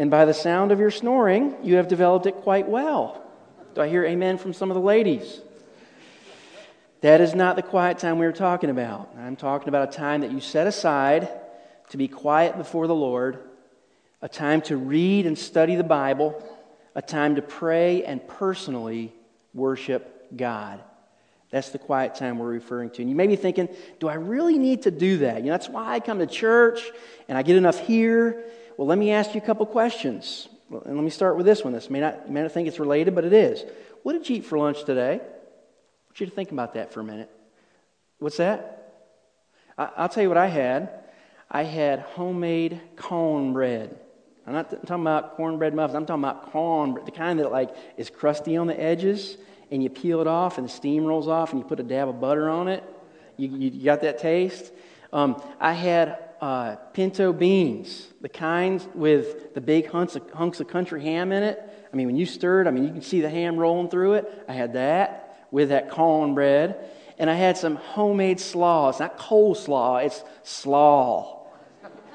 and by the sound of your snoring, you have developed it quite well. Do I hear amen from some of the ladies? That is not the quiet time we were talking about. I'm talking about a time that you set aside to be quiet before the Lord, a time to read and study the Bible, a time to pray and personally worship God. That's the quiet time we're referring to. And you may be thinking, do I really need to do that? You know, that's why I come to church and I get enough here. Well, let me ask you a couple questions. And let me start with this one. This you may not think it's related, but it is. What did you eat for lunch today? I want you to think about that for a minute. What's that? I'll tell you what I had. I had homemade cornbread. I'm not talking about cornbread muffins. I'm talking about cornbread, the kind that like is crusty on the edges, and you peel it off, and the steam rolls off, and you put a dab of butter on it. You got that taste? I had pinto beans, the kinds with the big hunks of country ham in it. I mean, when you stir it, I mean, you can see the ham rolling through it. I had that with that cornbread. And I had some homemade slaw. It's not coleslaw, it's slaw.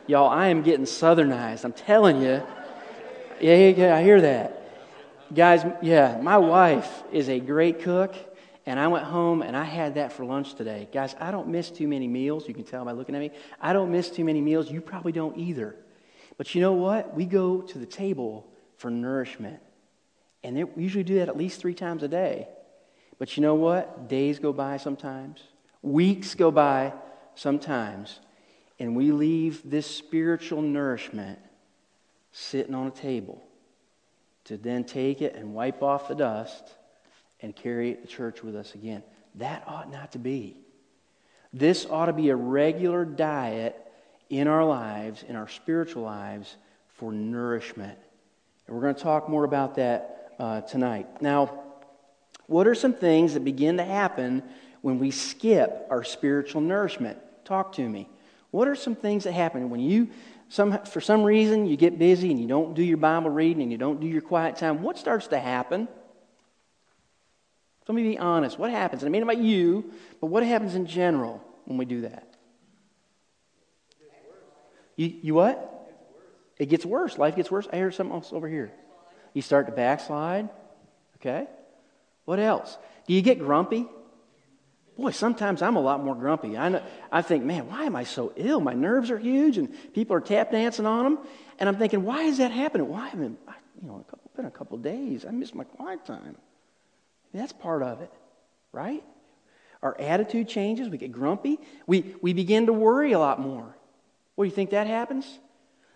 Y'all, I am getting southernized, I'm telling you. Yeah, I hear that. Guys, yeah, my wife is a great cook, and I went home and I had that for lunch today. Guys, I don't miss too many meals. You can tell by looking at me. I don't miss too many meals. You probably don't either. But you know what? We go to the table for nourishment. And we usually do that at least 3 times a day. But you know what? Days go by sometimes. Weeks go by sometimes. And we leave this spiritual nourishment sitting on a table to then take it and wipe off the dust and carry it to church with us again. That ought not to be. This ought to be a regular diet in our lives, in our spiritual lives, for nourishment. And we're going to talk more about that tonight. Now, what are some things that begin to happen when we skip our spiritual nourishment? Talk to me. What are some things that happen when you, for some reason, you get busy and you don't do your Bible reading and you don't do your quiet time? What starts to happen? Somebody be honest. What happens? I mean about you, but what happens in general when we do that? You what? It gets worse. Life gets worse. I hear something else over here. You start to backslide. Okay. What else? Do you get grumpy? Boy, sometimes I'm a lot more grumpy. I think, man, why am I so ill? My nerves are huge, and people are tap dancing on them. And I'm thinking, why is that happening? Why have been a couple days? I missed my quiet time. That's part of it, right? Our attitude changes. We get grumpy. We begin to worry a lot more. Well, you think that happens?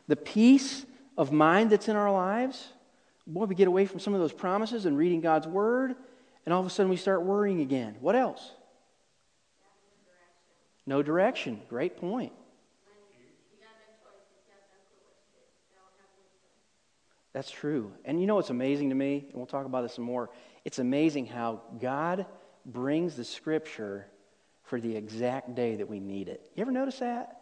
The peace of mind that's in our lives. Boy, we get away from some of those promises and reading God's Word, and all of a sudden we start worrying again. What else? No direction. Great point. That's true. And you know what's amazing to me? And we'll talk about this some more. It's amazing how God brings the Scripture for the exact day that we need it. You ever notice that?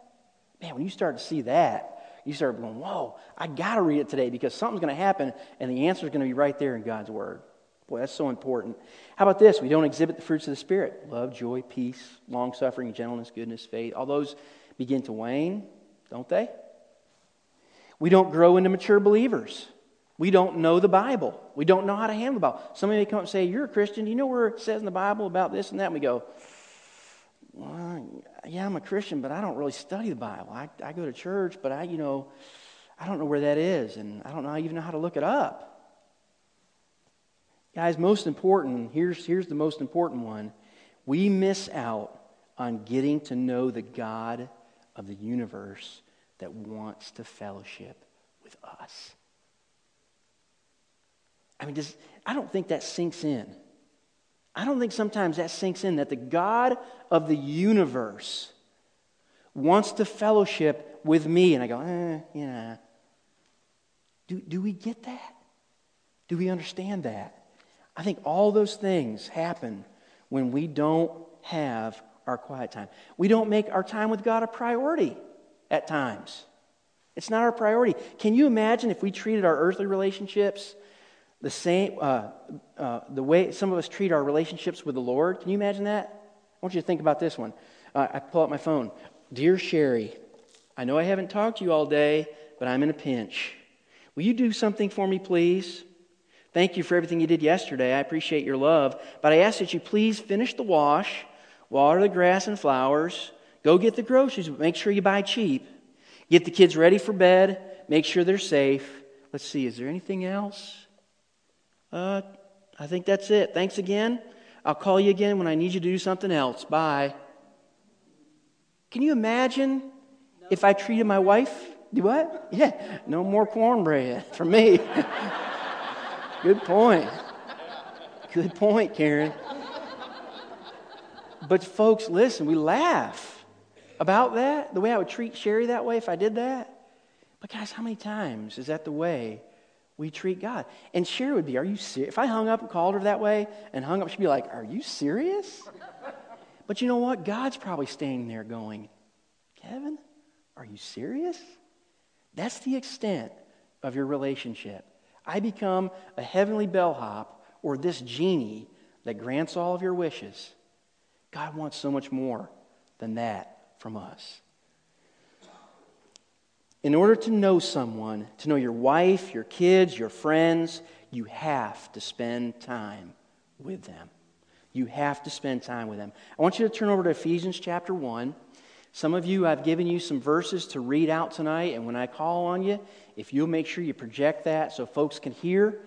Man, when you start to see that, you start going, whoa, I got to read it today because something's going to happen and the answer is going to be right there in God's Word. Boy, that's so important. How about this? We don't exhibit the fruits of the Spirit. Love, joy, peace, long-suffering, gentleness, goodness, faith. All those begin to wane, don't they? We don't grow into mature believers. We don't know the Bible. We don't know how to handle the Bible. Somebody may come up and say, you're a Christian. Do you know where it says in the Bible about this and that? And we go, well, yeah, I'm a Christian, but I don't really study the Bible. I go to church, but I don't know where that is, and I don't know even know how to look it up. Guys, most important, here's the most important one. We miss out on getting to know the God of the universe that wants to fellowship with us. I mean, I don't think that sinks in. I don't think sometimes that sinks in, that the God of the universe wants to fellowship with me. And I go, yeah. Do we get that? Do we understand that? I think all those things happen when we don't have our quiet time. We don't make our time with God a priority at times. It's not our priority. Can you imagine if we treated our earthly relationships the same, the way some of us treat our relationships with the Lord? Can you imagine that? I want you to think about this one. I pull out my phone. Dear Sherry, I know I haven't talked to you all day, but I'm in a pinch. Will you do something for me, please? Thank you for everything you did yesterday. I appreciate your love. But I ask that you please finish the wash, water the grass and flowers, go get the groceries, but make sure you buy cheap. Get the kids ready for bed. Make sure they're safe. Let's see, is there anything else? I think that's it. Thanks again. I'll call you again when I need you to do something else. Bye. Can you imagine if I treated my wife? Do what? Yeah, no more cornbread for me. Good point. Good point, Karen. But folks, listen, we laugh about that, the way I would treat Sherry that way if I did that. But guys, how many times is that the way we treat God? And Sherry would be, are you serious? If I hung up and called her that way and hung up, she'd be like, are you serious? But you know what? God's probably standing there going, Kevin, are you serious? That's the extent of your relationship. I become a heavenly bellhop or this genie that grants all of your wishes. God wants so much more than that from us. In order to know someone, to know your wife, your kids, your friends, you have to spend time with them. You have to spend time with them. I want you to turn over to Ephesians chapter 1. Some of you, I've given you some verses to read out tonight, and when I call on you, if you'll make sure you project that so folks can hear,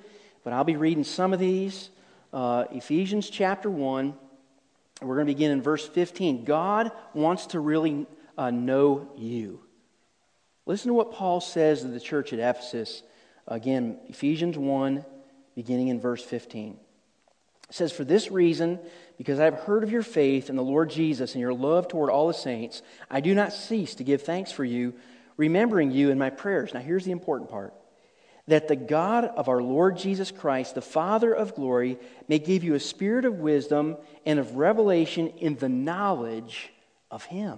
but I'll be reading some of these. Ephesians chapter 1, we're going to begin in verse 15. God wants to really know you. Listen to what Paul says to the church at Ephesus. Again, Ephesians 1, beginning in verse 15. It says, "For this reason, because I have heard of your faith in the Lord Jesus and your love toward all the saints, I do not cease to give thanks for you, remembering you in my prayers." Now here's the important part. "That the God of our Lord Jesus Christ, the Father of glory, may give you a spirit of wisdom and of revelation in the knowledge of Him.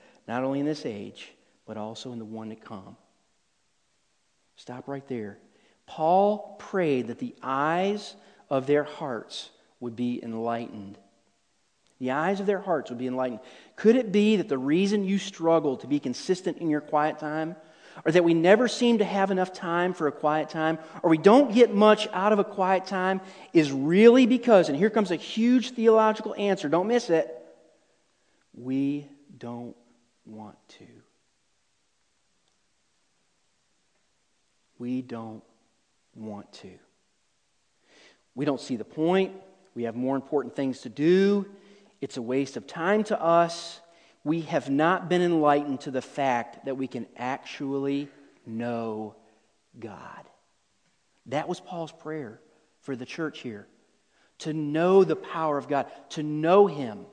not only in this age, but also in the one to come." Stop right there. Paul prayed that the eyes of their hearts would be enlightened. The eyes of their hearts would be enlightened. Could it be that the reason you struggle to be consistent in your quiet time, or that we never seem to have enough time for a quiet time, or we don't get much out of a quiet time, is really because, and here comes a huge theological answer, don't miss it, we don't want to. We don't want to. We don't see the point. We have more important things to do. It's a waste of time to us. We have not been enlightened to the fact that we can actually know God. That was Paul's prayer for the church here. To know the power of God. To know Him.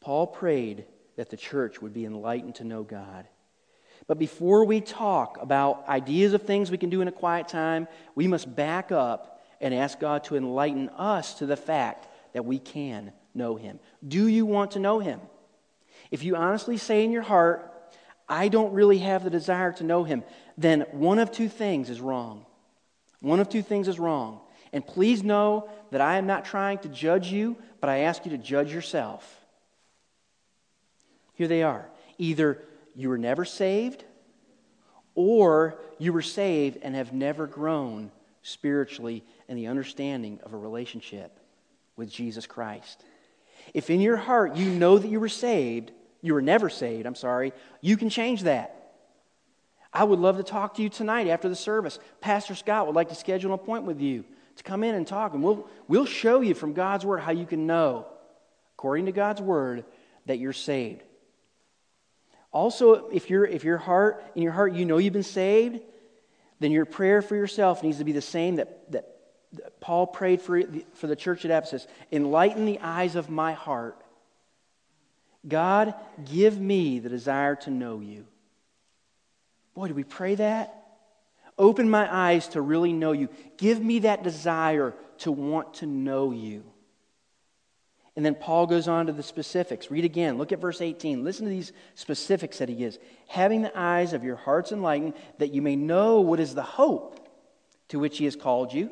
Paul prayed that the church would be enlightened to know God. But before we talk about ideas of things we can do in a quiet time, we must back up and ask God to enlighten us to the fact that we can know Him. Do you want to know Him? If you honestly say in your heart, I don't really have the desire to know Him, then one of two things is wrong. One of two things is wrong. And please know that I am not trying to judge you, but I ask you to judge yourself. Here they are. Either you were never saved, or you were saved and have never grown spiritually in the understanding of a relationship with Jesus Christ. If in your heart you know that you were saved, you were never saved, I'm sorry, you can change that. I would love to talk to you tonight after the service. Pastor Scott would like to schedule an appointment with you to come in and talk, and we'll show you from God's Word how you can know, according to God's Word, that you're saved. Also, if your heart you know you've been saved, then your prayer for yourself needs to be the same that Paul prayed for the church at Ephesus. Enlighten the eyes of my heart. God, give me the desire to know you. Boy, do we pray that? Open my eyes to really know you. Give me that desire to want to know you. And then Paul goes on to the specifics. Read again. Look at verse 18. Listen to these specifics that he gives. Having the eyes of your hearts enlightened, that you may know what is the hope to which he has called you.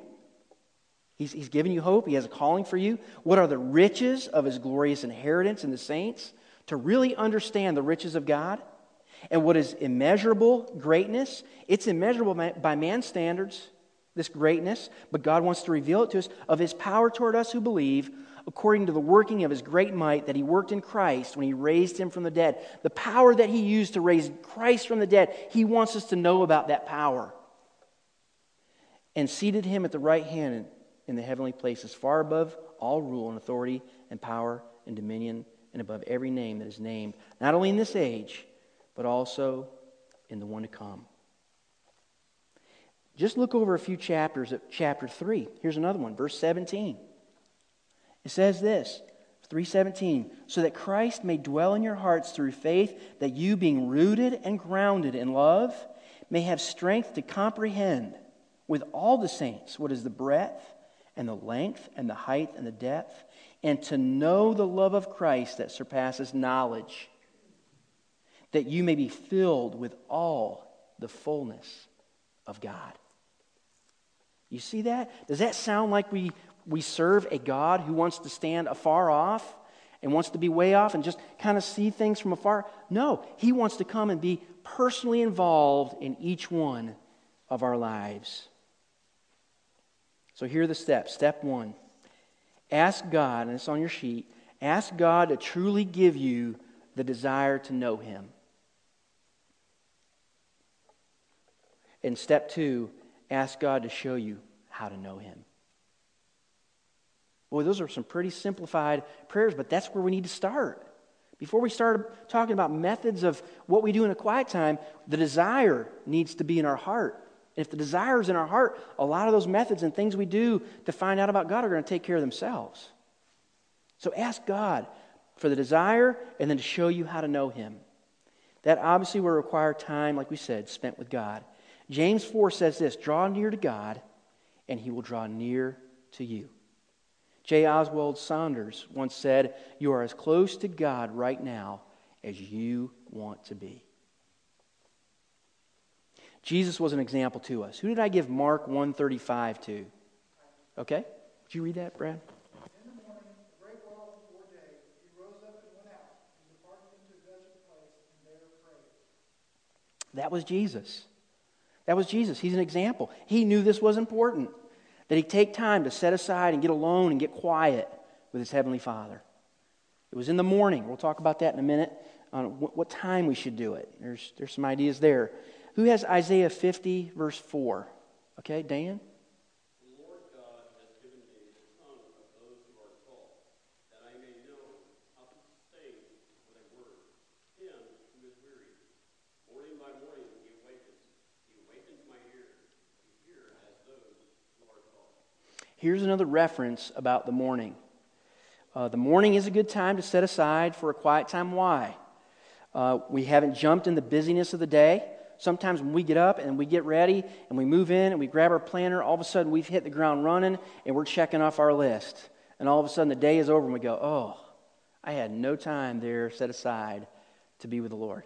He's given you hope. He has a calling for you. What are the riches of his glorious inheritance in the saints? To really understand the riches of God. And what is immeasurable greatness? It's immeasurable by man's standards, this greatness, but God wants to reveal it to us, of his power toward us who believe, according to the working of his great might that he worked in Christ when he raised him from the dead. The power that he used to raise Christ from the dead, he wants us to know about that power. And seated him at the right hand in the heavenly places, far above all rule and authority and power and dominion, and above every name that is named, not only in this age, but also in the one to come. Just look over a few chapters at chapter 3. Here's another one, verse 17. It says this, 3:17, so that Christ may dwell in your hearts through faith, that you, being rooted and grounded in love, may have strength to comprehend with all the saints what is the breadth and the length and the height and the depth, and to know the love of Christ that surpasses knowledge, that you may be filled with all the fullness of God. You see that? Does that sound like we serve a God who wants to stand afar off and wants to be way off and just kind of see things from afar? No, he wants to come and be personally involved in each one of our lives. So here are the steps. Step one, ask God, and it's on your sheet, ask God to truly give you the desire to know him. And step two, ask God to show you how to know him. Boy, those are some pretty simplified prayers, but that's where we need to start. Before we start talking about methods of what we do in a quiet time, the desire needs to be in our heart. If the desire is in our heart, a lot of those methods and things we do to find out about God are going to take care of themselves. So ask God for the desire and then to show you how to know him. That obviously will require time, like we said, spent with God. James 4 says this, draw near to God and he will draw near to you. J. Oswald Saunders once said, you are as close to God right now as you want to be. Jesus was an example to us. Who did I give Mark 1:35 to? Okay? Did you read that, Brad? In the morning, the great while before day, he rose up and went out, and departed into a desert place, and there prayed. That was Jesus. That was Jesus. He's an example. He knew this was important, that he'd take time to set aside and get alone and get quiet with his Heavenly Father. It was in the morning. We'll talk about that in a minute, on what time we should do it. There's some ideas there. Who has Isaiah 50, verse 4? Okay, Dan? The Lord God has given me the tongue of those who are called, that I may know how to sustain with a word him who is weary. Morning by morning he awakens my ear to hear as those who are called. Here's another reference about the morning. The morning is a good time to set aside for a quiet time. Why? We haven't jumped in the busyness of the day. Sometimes when we get up and we get ready and we move in and we grab our planner, all of a sudden we've hit the ground running and we're checking off our list. And all of a sudden the day is over and we go, oh, I had no time there set aside to be with the Lord.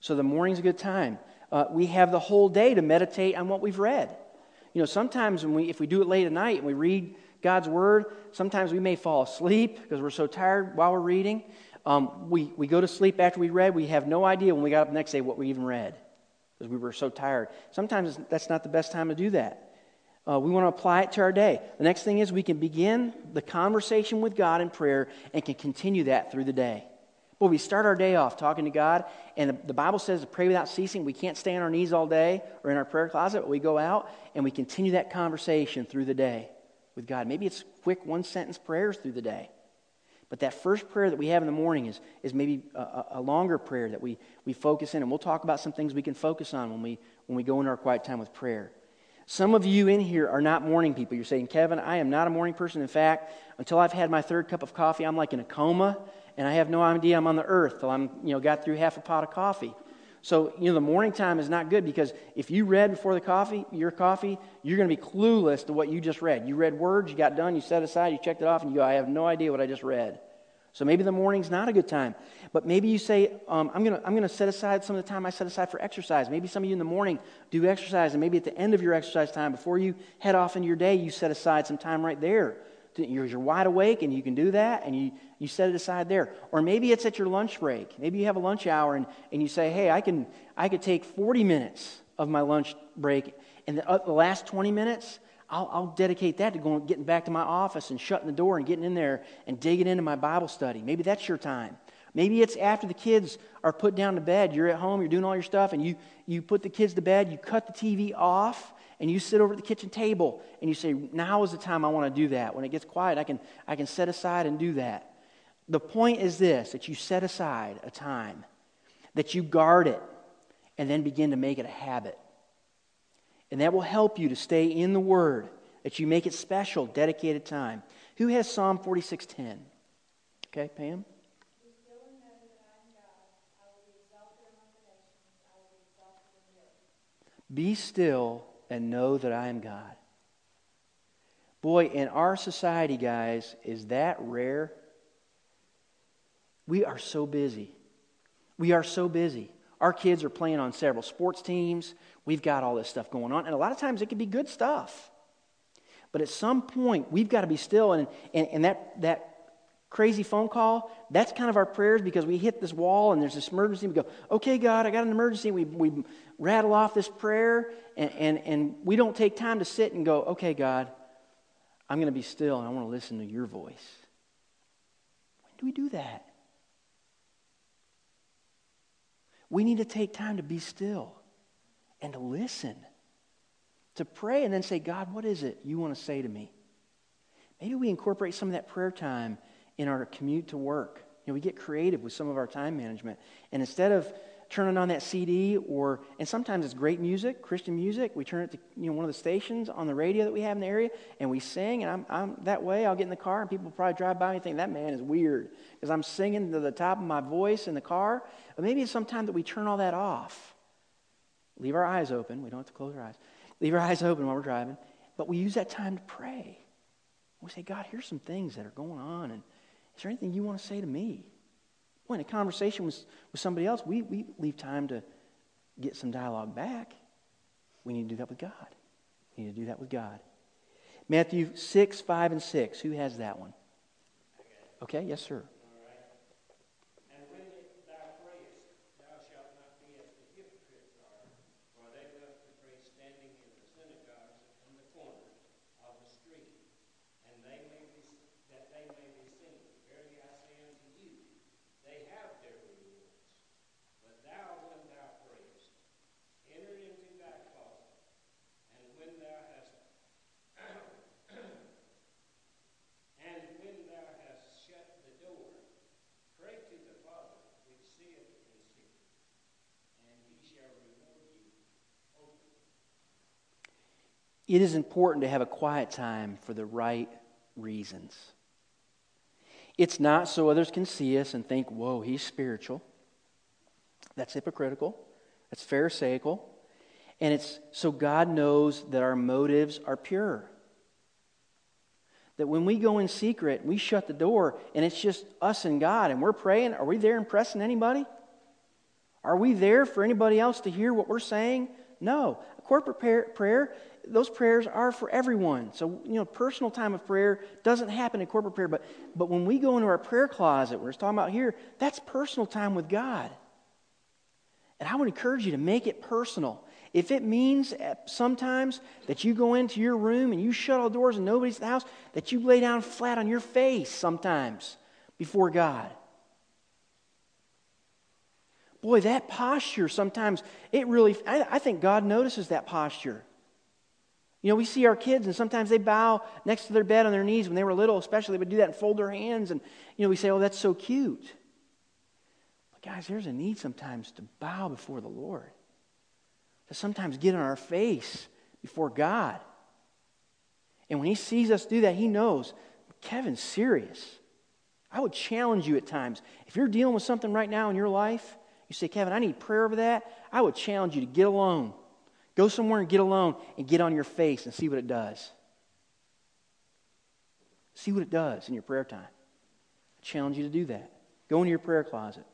So the morning's a good time. We have the whole day to meditate on what we've read. You know, sometimes if we do it late at night and we read God's Word, sometimes we may fall asleep because we're so tired while we're reading. We go to sleep after we read. We have no idea when we got up the next day what we even read, because we were so tired. Sometimes that's not the best time to do that. We want to apply it to our day. The next thing is we can begin the conversation with God in prayer and can continue that through the day. But we start our day off talking to God, and the Bible says to pray without ceasing. We can't stay on our knees all day or in our prayer closet, but we go out and we continue that conversation through the day with God. Maybe it's quick one-sentence prayers through the day. But that first prayer that we have in the morning is maybe a longer prayer that we focus in. And we'll talk about some things we can focus on when we go into our quiet time with prayer. Some of you in here are not morning people. You're saying, Kevin, I am not a morning person. In fact, until I've had my third cup of coffee, I'm like in a coma, and I have no idea I'm on the earth till I'm got through half a pot of coffee. So, the morning time is not good, because if you read before the coffee, you're going to be clueless to what you just read. You read words, you got done, you set aside, you checked it off, and you go, I have no idea what I just read. So maybe the morning's not a good time. But maybe you say, I'm going to set aside some of the time I set aside for exercise. Maybe some of you in the morning do exercise, and maybe at the end of your exercise time, before you head off into your day, you set aside some time right there. You're wide awake, and you can do that, and you set it aside there. Or maybe it's at your lunch break. Maybe you have a lunch hour, and you say, hey, I could take 40 minutes of my lunch break, and the last 20 minutes, I'll dedicate that to getting back to my office and shutting the door and getting in there and digging into my Bible study. Maybe that's your time. Maybe it's after the kids are put down to bed. You're at home, you're doing all your stuff, and you put the kids to bed, you cut the TV off, and you sit over at the kitchen table, and you say, now is the time I want to do that. When it gets quiet, I can set aside and do that. The point is this, that you set aside a time, that you guard it, and then begin to make it a habit. And that will help you to stay in the Word, that you make it special, dedicated time. Who has Psalm 46:10? Okay, Pam? Be still and know that I am God. Boy, in our society, guys, is that rare? We are so busy. We are so busy. Our kids are playing on several sports teams. We've got all this stuff going on. And a lot of times it can be good stuff. But at some point, we've got to be still. And that crazy phone call, that's kind of our prayers, because we hit this wall and there's this emergency. We go, okay, God, I got an emergency. We rattle off this prayer, and we don't take time to sit and go, okay, God, I'm going to be still, and I want to listen to your voice. When do we do that? We need to take time to be still and to listen, to pray, and then say, God, what is it you want to say to me? Maybe we incorporate some of that prayer time in our commute to work. We get creative with some of our time management. And instead of turning on that CD, and sometimes it's great music, Christian music, we turn it to one of the stations on the radio that we have in the area, and we sing, and I'm that way. I'll get in the car, and people probably drive by me and think, that man is weird, because I'm singing to the top of my voice in the car. But maybe it's some time that we turn all that off. Leave our eyes open. We don't have to close our eyes. Leave our eyes open while we're driving. But we use that time to pray. We say, God, here's some things that are going on, and is there anything you want to say to me? When a conversation with somebody else, we leave time to get some dialogue back. We need to do that with God. We need to do that with God. Matthew 6, 5, and 6. Who has that one? Okay, yes, sir. It is important to have a quiet time for the right reasons. It's not so others can see us and think, whoa, he's spiritual. That's hypocritical. That's pharisaical. And it's so God knows that our motives are pure. That when we go in secret, we shut the door, and it's just us and God, and we're praying. Are we there impressing anybody? Are we there for anybody else to hear what we're saying? No. A corporate prayer, those prayers are for everyone. So, personal time of prayer doesn't happen in corporate prayer, but when we go into our prayer closet, we're talking about here, that's personal time with God. And I would encourage you to make it personal. If it means sometimes that you go into your room and you shut all doors and nobody's in the house, that you lay down flat on your face sometimes before God. Boy, that posture sometimes, I think God notices that posture. We see our kids, and sometimes they bow next to their bed on their knees. When they were little, especially, they would do that and fold their hands. And, we say, oh, that's so cute. But guys, there's a need sometimes to bow before the Lord. To sometimes get on our face before God. And when He sees us do that, He knows, Kevin's serious. I would challenge you at times. If you're dealing with something right now in your life, You say, Kevin, I need prayer over that. I would challenge you to get alone. Go somewhere and get alone and get on your face and see what it does. See what it does in your prayer time. I challenge you to do that. Go into your prayer closet.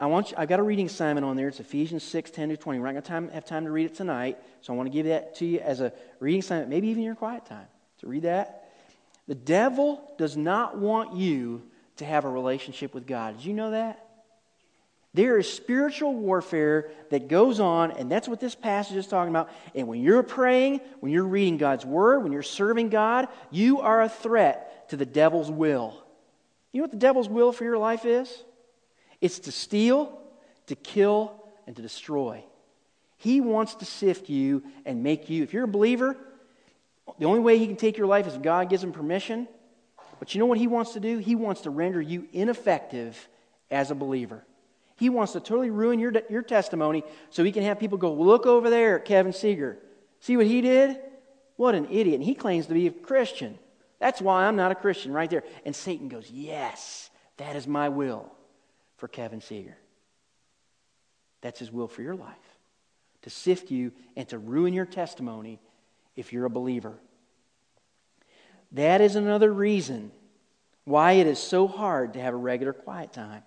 I've got a reading assignment on there. It's Ephesians 6:10-20. We're not going to have time to read it tonight, so I want to give that to you as a reading assignment, maybe even your quiet time, to read that. The devil does not want you to have a relationship with God. Did you know that? There is spiritual warfare that goes on, and that's what this passage is talking about. And when you're praying, when you're reading God's Word, when you're serving God, you are a threat to the devil's will. You know what the devil's will for your life is? It's to steal, to kill, and to destroy. He wants to sift you and make you, if you're a believer, the only way he can take your life is if God gives him permission. But you know what he wants to do? He wants to render you ineffective as a believer. He wants to totally ruin your testimony so he can have people go, look over there at Kevin Seeger. See what he did? What an idiot. And he claims to be a Christian. That's why I'm not a Christian right there. And Satan goes, yes, that is my will for Kevin Seeger. That's his will for your life. To sift you and to ruin your testimony if you're a believer. That is another reason why it is so hard to have a regular quiet time.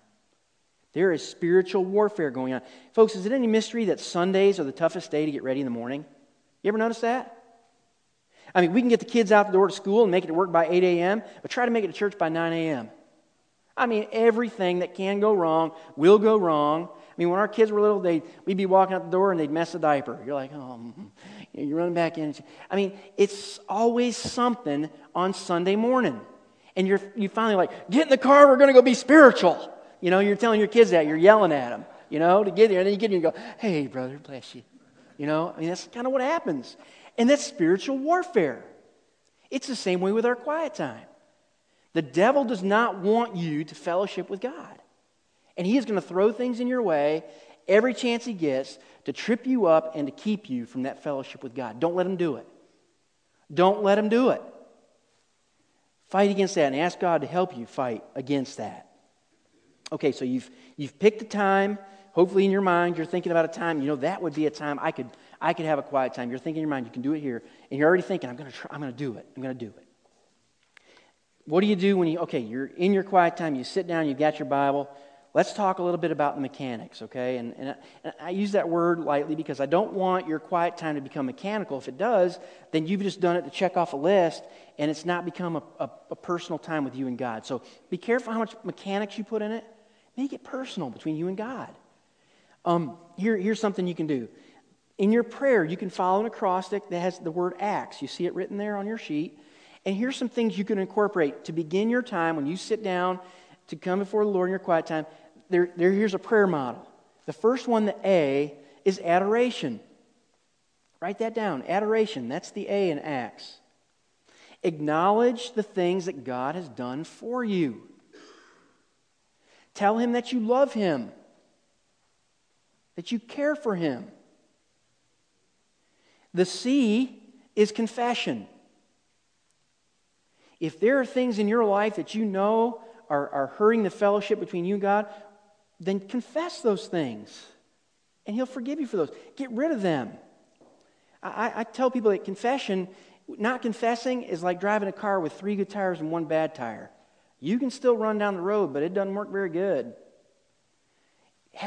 There is spiritual warfare going on. Folks, is it any mystery that Sundays are the toughest day to get ready in the morning? You ever notice that? I mean, we can get the kids out the door to school and make it to work by 8 a.m., but try to make it to church by 9 a.m. I mean, everything that can go wrong will go wrong. I mean, when our kids were little, we'd be walking out the door and they'd mess a diaper. You're like, oh, you're running back in. I mean, it's always something on Sunday morning. And you finally like, get in the car, we're going to go be spiritual. You know, you're telling your kids that. You're yelling at them, you know, to get there. And then you get there and you go, hey, brother, bless you. You know, I mean, that's kind of what happens. And that's spiritual warfare. It's the same way with our quiet time. The devil does not want you to fellowship with God. And he is going to throw things in your way every chance he gets to trip you up and to keep you from that fellowship with God. Don't let him do it. Don't let him do it. Fight against that and ask God to help you fight against that. Okay, so you've picked a time. Hopefully in your mind you're thinking about a time. You know, that would be a time I could have a quiet time. You're thinking in your mind, you can do it here. And you're already thinking, I'm going to do it. What do you do when you're in your quiet time, you sit down, you've got your Bible. Let's talk a little bit about the mechanics, okay? And I use that word lightly because I don't want your quiet time to become mechanical. If it does, then you've just done it to check off a list, and it's not become a personal time with you and God. So be careful how much mechanics you put in it. Make it personal between you and God. Here's something you can do. In your prayer, you can follow an acrostic that has the word acts. You see it written there on your sheet. And here's some things you can incorporate to begin your time when you sit down to come before the Lord in your quiet time. Here's a prayer model. The first one, the A, is adoration. Write that down. Adoration, that's the A in Acts. Acknowledge the things that God has done for you. Tell him that you love him, that you care for him. The C is confession. If there are things in your life that you know are hurting the fellowship between you and God, then confess those things, and he'll forgive you for those. Get rid of them. I tell people that not confessing is like driving a car with 3 good tires and 1 bad tire. You can still run down the road, but it doesn't work very good.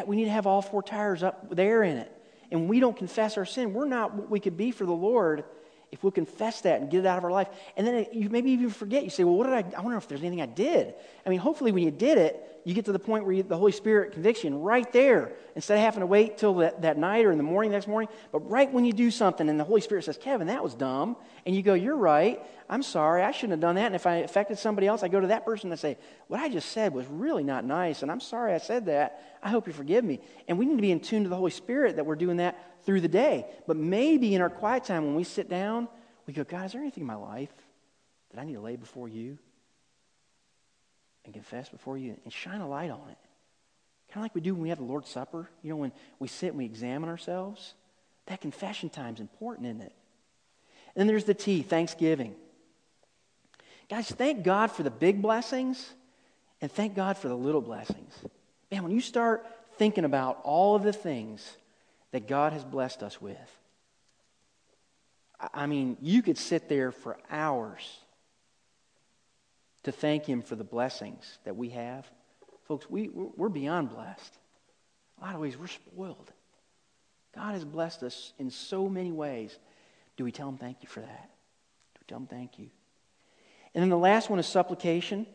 We need to have all 4 tires up there in it. And when we don't confess our sin, we're not what we could be for the Lord if we'll confess that and get it out of our life. And then you maybe even forget. You say, well, what did I wonder if there's anything I did. I mean, hopefully when you did it, you get to the point where the Holy Spirit convicts you right there, instead of having to wait till that night or in the morning, next morning. But right when you do something and the Holy Spirit says, Kevin, that was dumb. And you go, you're right. I'm sorry. I shouldn't have done that. And if I affected somebody else, I go to that person and I say, what I just said was really not nice. And I'm sorry I said that. I hope you forgive me. And we need to be in tune to the Holy Spirit that we're doing that through the day. But maybe in our quiet time when we sit down, we go, God, is there anything in my life that I need to lay before you and confess before you and shine a light on it? Kind of like we do when we have the Lord's Supper, you know, when we sit and we examine ourselves. That confession time is important, isn't it? And then there's the T, thanksgiving. Guys, thank God for the big blessings and thank God for the little blessings. Man, when you start thinking about all of the things that God has blessed us with. I mean, you could sit there for hours to thank Him for the blessings that we have. Folks, we're beyond blessed. In a lot of ways, we're spoiled. God has blessed us in so many ways. Do we tell Him thank you for that? Do we tell Him thank you? And then the last one is supplication.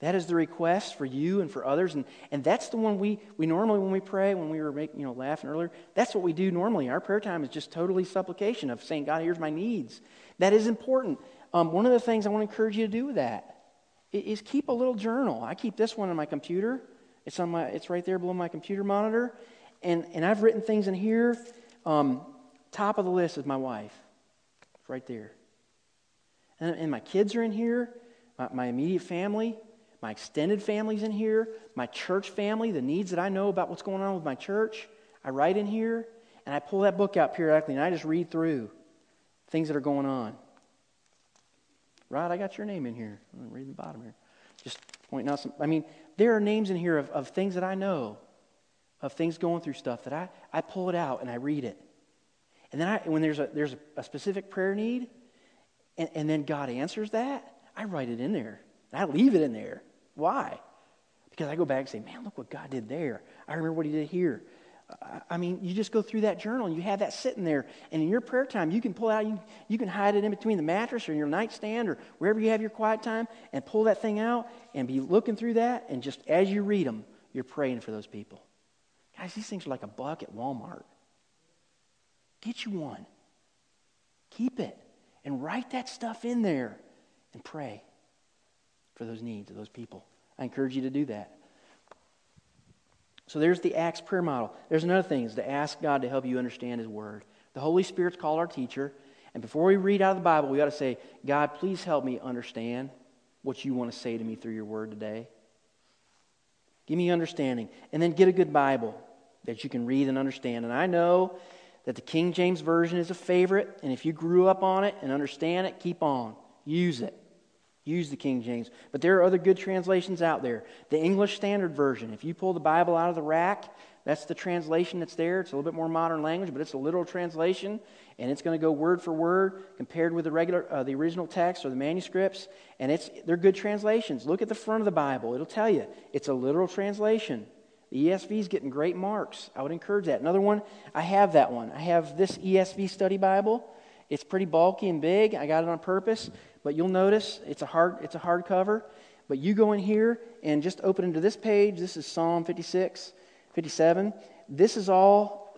That is the request for you and for others. And that's the one we normally, when we pray, when we were making, laughing earlier, that's what we do normally. Our prayer time is just totally supplication of saying, God, here's my needs. That is important. One of the things I want to encourage you to do with that is keep a little journal. I keep this one on my computer. It's right there below my computer monitor. And I've written things in here. Top of the list is my wife. It's right there. And my kids are in here. My immediate family. My extended family's in here. My church family, the needs that I know about what's going on with my church, I write in here, and I pull that book out periodically, and I just read through things that are going on. Rod, I got your name in here. I'm going to read the bottom here. Just pointing out some. I mean, there are names in here of things that I know, of things going through stuff that I pull it out and I read it. And then when there's a specific prayer need, and then God answers that, I write it in there. I leave it in there. Why? Because I go back and say, man, look what God did there. I remember what He did here. I mean, you just go through that journal and you have that sitting there. And in your prayer time, you can pull out, you can hide it in between the mattress or your nightstand or wherever you have your quiet time and pull that thing out and be looking through that. And just as you read them, you're praying for those people. Guys, these things are like a buck at Walmart. Get you one. Keep it. And write that stuff in there and pray for those needs of those people. I encourage you to do that. So there's the Acts prayer model. There's another thing, is to ask God to help you understand His Word. The Holy Spirit's called our teacher, and before we read out of the Bible, we ought to say, God, please help me understand what you want to say to me through your Word today. Give me understanding. And then get a good Bible that you can read and understand. And I know that the King James Version is a favorite, and if you grew up on it and understand it, keep on. Use it. Use the King James. But there are other good translations out there. The English Standard Version, if you pull the Bible out of the rack, that's the translation that's there. It's a little bit more modern language, but it's a literal translation, and it's going to go word for word compared with the original text or the manuscripts, and they're good translations. Look at the front of the Bible. It'll tell you. It's a literal translation. The ESV is getting great marks. I would encourage that. Another one, I have that one. I have this ESV study Bible. It's pretty bulky and big. I got it on purpose. But you'll notice it's a hard cover. But you go in here and just open into this page. This is Psalm 56, 57. This is all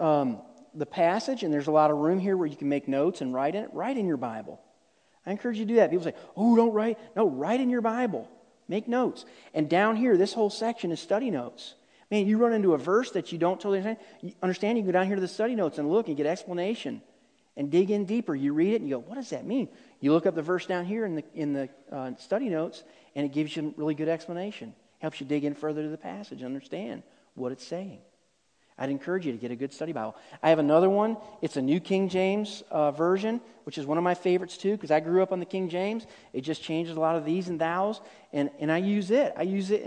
the passage, and there's a lot of room here where you can make notes and write in it. Write in your Bible. I encourage you to do that. People say, oh, don't write. No, write in your Bible. Make notes. And down here, this whole section is study notes. Man, you run into a verse that you don't totally understand. You can go down here to the study notes and look and get explanation. And dig in deeper. You read it and you go, what does that mean? You look up the verse down here in the study notes, and it gives you a really good explanation. Helps you dig in further to the passage and understand what it's saying. I'd encourage you to get a good study Bible. I have another one. It's a New King James Version, which is one of my favorites too, because I grew up on the King James. It just changes a lot of these and thous, and I use it. I use it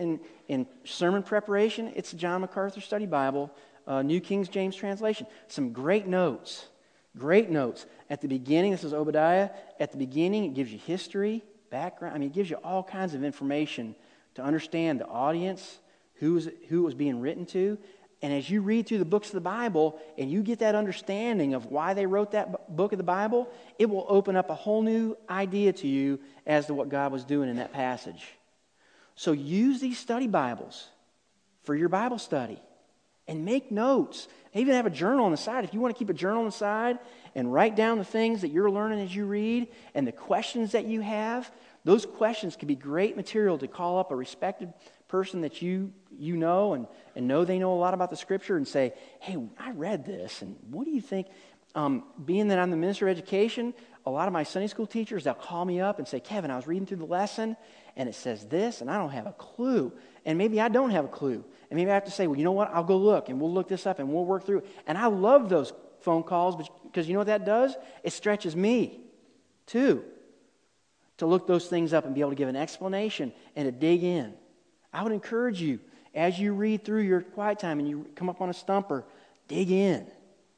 in sermon preparation. It's the John MacArthur Study Bible, New King James Translation. Some great notes. Great notes. At the beginning, this is Obadiah. At the beginning, it gives you history, background. I mean, it gives you all kinds of information to understand the audience, who it was being written to. And as you read through the books of the Bible and you get that understanding of why they wrote that book of the Bible, it will open up a whole new idea to you as to what God was doing in that passage. So use these study Bibles for your Bible study. And make notes. I even have a journal on the side. If you want to keep a journal on the side and write down the things that you're learning as you read and the questions that you have, those questions can be great material to call up a respected person that you know and know they know a lot about the Scripture and say, hey, I read this, and what do you think? Being that I'm the minister of education, a lot of my Sunday school teachers, they'll call me up and say, Kevin, I was reading through the lesson, and it says this, and I don't have a clue. And maybe I don't have a clue. And maybe I have to say, well, you know what? I'll go look, and we'll look this up, and we'll work through it. And I love those phone calls because you know what that does? It stretches me, too, to look those things up and be able to give an explanation and to dig in. I would encourage you, As you read through your quiet time and you come up on a stumper, dig in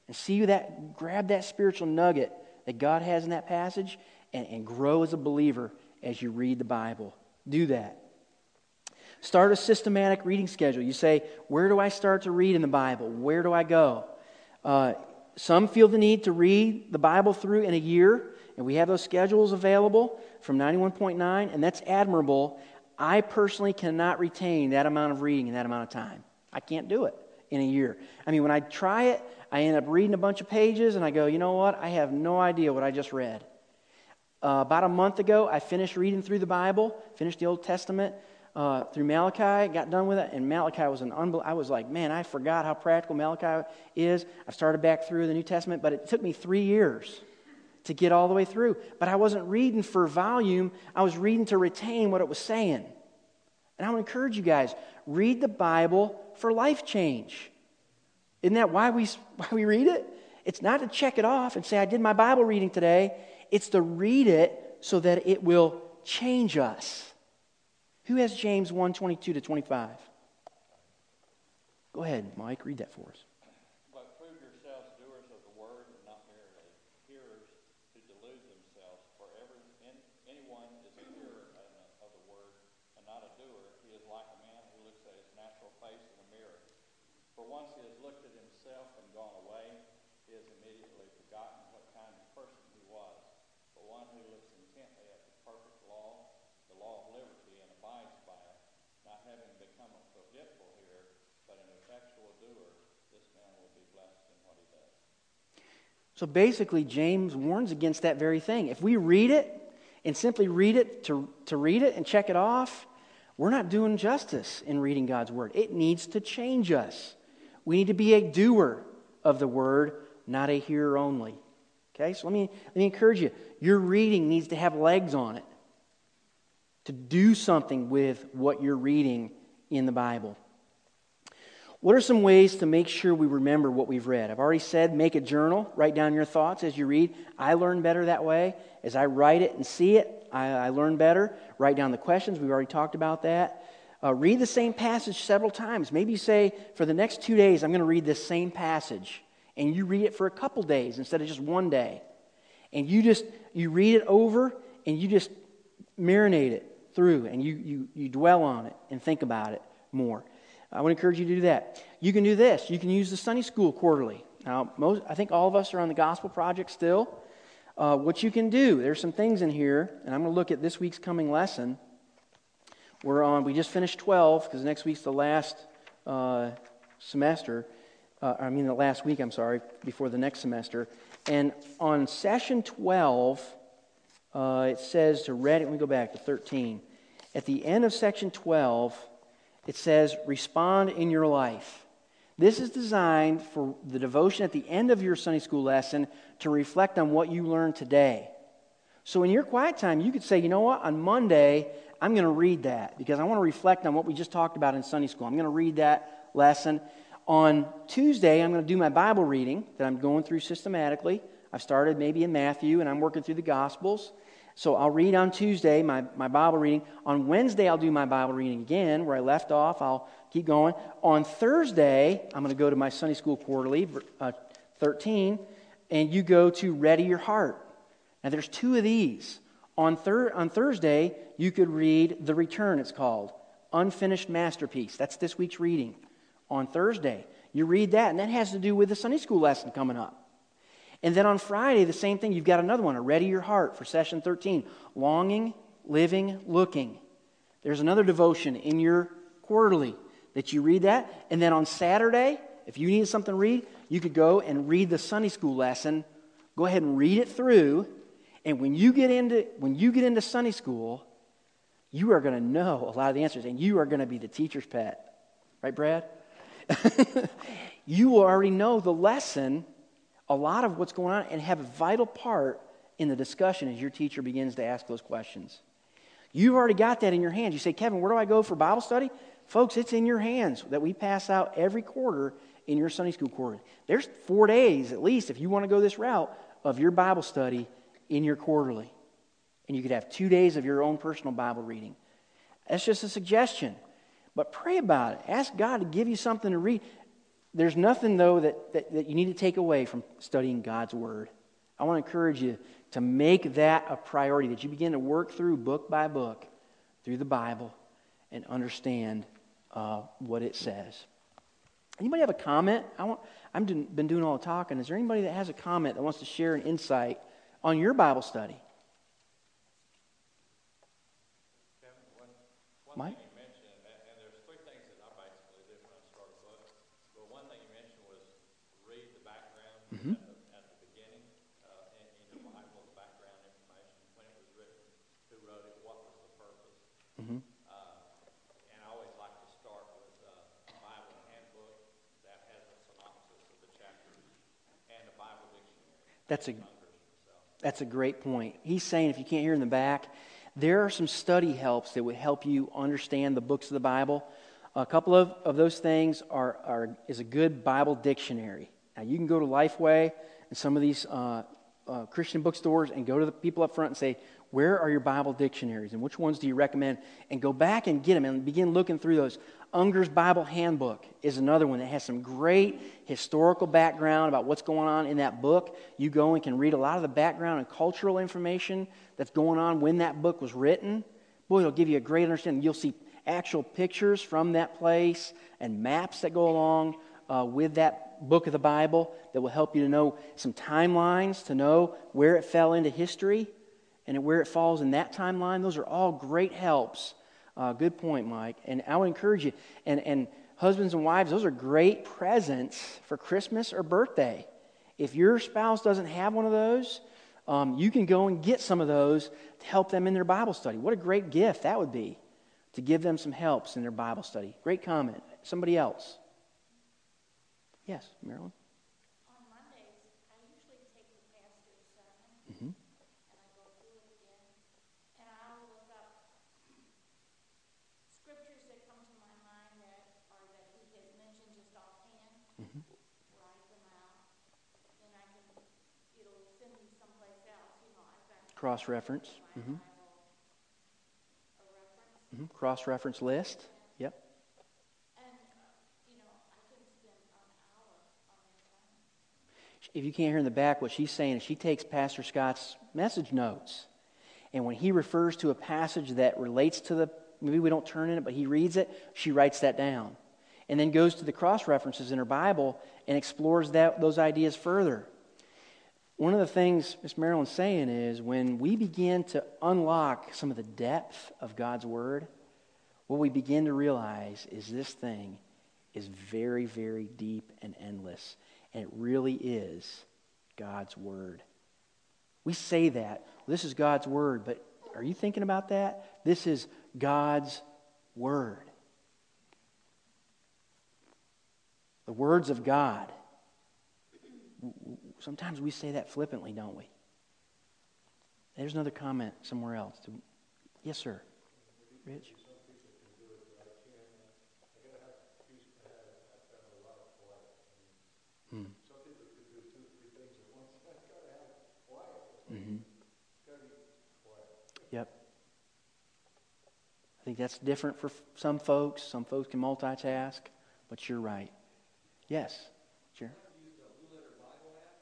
and see that, grab that spiritual nugget that God has in that passage and grow as a believer as you read the Bible. Do that. Start a systematic reading schedule. You say, where do I start to read in the Bible? Where do I go? Some feel the need to read the Bible through in a year, and we have those schedules available from 91.9, and that's admirable. I personally cannot retain that amount of reading in that amount of time. I can't do it in a year. I mean, when I try it, I end up reading a bunch of pages, and I go, you know what? I have no idea what I just read. About a month ago, I finished reading through the Bible, finished the Old Testament through Malachi, got done with it, and Malachi was I was like, man, I forgot how practical Malachi is. I've started back through the New Testament, but it took me 3 years to get all the way through. But I wasn't reading for volume. I was reading to retain what it was saying. And I would encourage you guys, read the Bible for life change. Isn't that why we read it? It's not to check it off and say, I did my Bible reading today. It's to read it so that it will change us. Who has James 1:22 to 25? Go ahead, Mike, read that for us. But prove yourselves doers of the word and not merely hearers who delude themselves. For anyone is a hearer of the word and not a doer. He is like a man who looks at his natural face in a mirror. For once he has looked at himself and gone away, he has immediately forgotten what kind of person he was. But one who looks intently at the perfect law, the law of liberty, and abides by it, not having become a forgetful hearer, but an effectual doer, this man will be blessed in what he does. So basically, James warns against that very thing. If we read it and simply read it to read it and check it off, we're not doing justice in reading God's word. It needs to change us. We need to be a doer of the word, not a hearer only. Okay, so let me encourage you. Your reading needs to have legs on it, to do something with what you're reading in the Bible. What are some ways to make sure we remember what we've read? I've already said make a journal. Write down your thoughts as you read. I learn better that way. As I write it and see it, I learn better. Write down the questions. We've already talked about that. Read the same passage several times. Maybe you say, for the next 2 days, I'm going to read this same passage. And you read it for a couple days instead of just one day. And you read it over and you just marinate it through, and you dwell on it and think about it more. I would encourage you to do that. You can do this. You can use the Sunday School Quarterly. Now, I think all of us are on the Gospel Project still. What you can do, there's some things in here, and I'm going to look at this week's coming lesson. We just finished 12, because next week's the last semester. The last week, before the next semester. And on session 12, it says to read it. Let me go back to 13. At the end of section 12, it says, respond in your life. This is designed for the devotion at the end of your Sunday school lesson to reflect on what you learned today. So in your quiet time, you could say, you know what, on Monday, I'm going to read that because I want to reflect on what we just talked about in Sunday school. I'm going to read that lesson. On Tuesday, I'm going to do my Bible reading that I'm going through systematically. I've started maybe in Matthew, and I'm working through the Gospels. So I'll read on Tuesday my Bible reading. On Wednesday, I'll do my Bible reading again. Where I left off, I'll keep going. On Thursday, I'm going to go to my Sunday School Quarterly, 13, and you go to Ready Your Heart. Now, there's two of these. On Thursday, you could read The Return, it's called, Unfinished Masterpiece. That's this week's reading. On Thursday, you read that, and that has to do with the Sunday school lesson coming up. And then on Friday, the same thing, you've got another one, a Ready Your Heart for session 13, Longing, Living, Looking. There's another devotion in your quarterly that you read that. And then on Saturday, if you needed something to read, you could go and read the Sunday school lesson. Go ahead and read it through. And when you get into Sunday school, you are going to know a lot of the answers, and you are going to be the teacher's pet. Right, Brad? You will already know the lesson, a lot of what's going on, and have a vital part in the discussion as your teacher begins to ask those questions. You've already got that in your hands. You say, Kevin, where do I go for Bible study? Folks, it's in your hands that we pass out every quarter in your Sunday school quarter. There's 4 days at least, if you want to go this route, of your Bible study in your quarterly. And you could have 2 days of your own personal Bible reading. That's just a suggestion. But pray about it. Ask God to give you something to read. There's nothing, though, that you need to take away from studying God's Word. I want to encourage you to make that a priority, that you begin to work through book by book, through the Bible, and understand what it says. Anybody have a comment? I've been doing all the talking. Is there anybody that has a comment that wants to share an insight on your Bible study? Mike? Mm-hmm. At the beginning, I know the background information, when it was written, who wrote it, what was the purpose. Mm-hmm. And I always like to start with a Bible handbook that has a synopsis of the chapters and a Bible dictionary. That's a great point. He's saying, if you can't hear in the back, there are some study helps that would help you understand the books of the Bible. A couple of those things is a good Bible dictionary. Now, you can go to Lifeway and some of these Christian bookstores and go to the people up front and say, where are your Bible dictionaries and which ones do you recommend? And go back and get them and begin looking through those. Unger's Bible Handbook is another one that has some great historical background about what's going on in that book. You go and can read a lot of the background and cultural information that's going on when that book was written. Boy, it'll give you a great understanding. You'll see actual pictures from that place and maps that go along with that book of the Bible that will help you to know some timelines, to know where it fell into history and where it falls in that timeline. Those are all great helps. Good point, Mike. And I would encourage you, and husbands and wives, those are great presents for Christmas or birthday. If your spouse doesn't have one of those, you can go and get some of those to help them in their Bible study. What a great gift that would be, to give them some helps in their Bible study. Great comment. Somebody else? Yes, Marilyn? On Mondays, I usually take the pastor's sermon, and I go through it again, and I'll look up scriptures that come to my mind that he has mentioned just offhand, write them out, then I can, it'll send me someplace else, I've got cross-reference. Cross-reference list. If you can't hear in the back, what she's saying is she takes Pastor Scott's message notes. And when he refers to a passage that relates to maybe we don't turn in it, but he reads it, she writes that down. And then goes to the cross-references in her Bible and explores those ideas further. One of the things Miss Marilyn's saying is when we begin to unlock some of the depth of God's Word, what we begin to realize is this thing is very, very deep and endless. And it really is God's Word. We say that, this is God's Word, but are you thinking about that? This is God's Word. The words of God. Sometimes we say that flippantly, don't we? There's another comment somewhere else. Yes, sir. Rich? Some people could do two or three things at once. That's got to have quiet. It's got to be quiet. Yep. I think that's different for some folks. Some folks can multitask, but you're right. Yes, sure. I use the Blue Letter Bible app.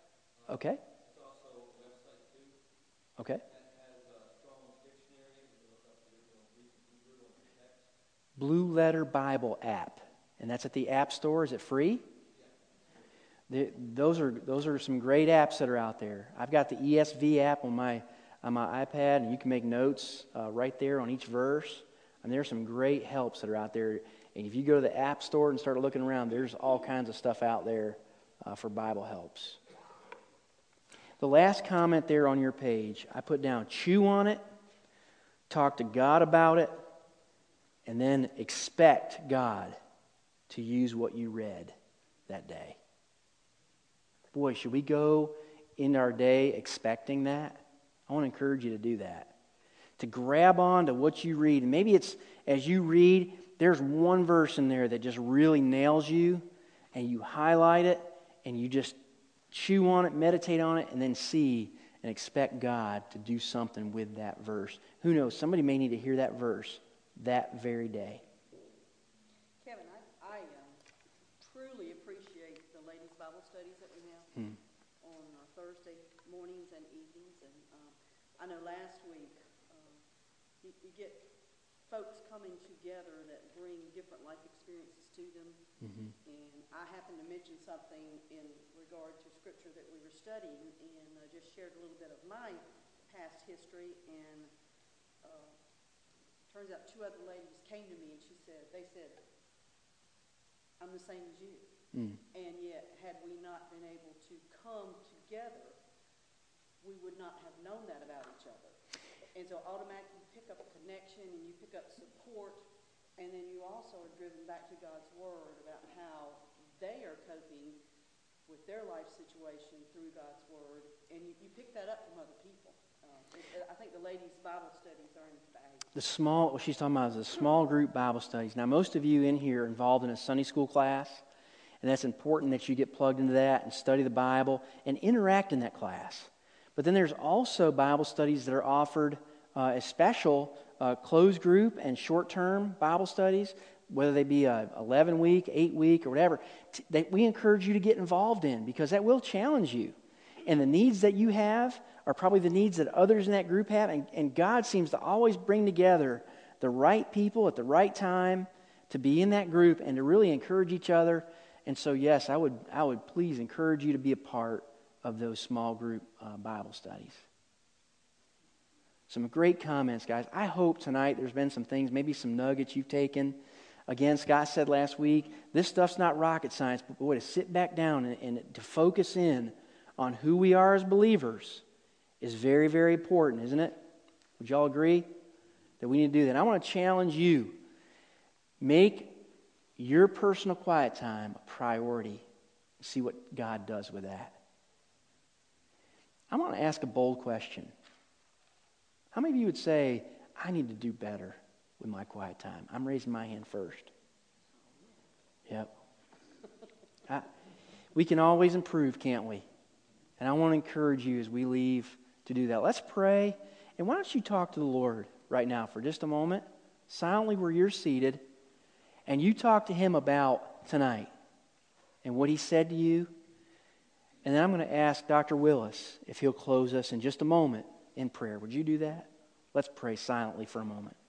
Okay. It's also a website, too. Okay. That has Strong's Dictionary. You can look up the original text. Blue Letter Bible app. And that's at the App Store. Is it free? Those are some great apps that are out there. I've got the ESV app on my iPad, and you can make notes right there on each verse. And there's some great helps that are out there. And if you go to the App Store and start looking around, there's all kinds of stuff out there for Bible helps. The last comment there on your page, I put down, chew on it, talk to God about it, and then expect God to use what you read that day. Boy, should we go into our day expecting that? I want to encourage you to do that. To grab on to what you read. And maybe it's as you read, there's one verse in there that just really nails you, and you highlight it, and you just chew on it, meditate on it, and then see and expect God to do something with that verse. Who knows? Somebody may need to hear that verse that very day. I know last week you get folks coming together that bring different life experiences to them. Mm-hmm. And I happened to mention something in regard to scripture that we were studying, and just shared a little bit of my past history. And turns out two other ladies came to me, and they said, I'm the same as you. Mm. And yet, had we not been able to come together, we would not have known that about each other. And so automatically you pick up a connection and you pick up support, and then you also are driven back to God's Word about how they are coping with their life situation through God's Word, and you pick that up from other people. I think the ladies' Bible studies are invaluable. What she's talking about is the small group Bible studies. Now, most of you in here are involved in a Sunday school class, and that's important that you get plugged into that and study the Bible and interact in that class. But then there's also Bible studies that are offered as special closed group and short-term Bible studies, whether they be a 11-week, 8-week, or whatever, that we encourage you to get involved in, because that will challenge you. And the needs that you have are probably the needs that others in that group have, and God seems to always bring together the right people at the right time to be in that group and to really encourage each other. And so, yes, I would please encourage you to be a part of those small group Bible studies. Some great comments, guys. I hope tonight there's been some things, maybe some nuggets you've taken. Again, Scott said last week, this stuff's not rocket science, but boy, to sit back down and to focus in on who we are as believers is very, very important, isn't it? Would you all agree that we need to do that? I want to challenge you. Make your personal quiet time a priority. See what God does with that. I want to ask a bold question. How many of you would say, I need to do better with my quiet time? I'm raising my hand first. Yep. We can always improve, can't we? And I want to encourage you as we leave to do that. Let's pray. And why don't you talk to the Lord right now for just a moment, silently where you're seated, and you talk to Him about tonight and what He said to you. And then I'm going to ask Dr. Willis if he'll close us in just a moment in prayer. Would you do that? Let's pray silently for a moment.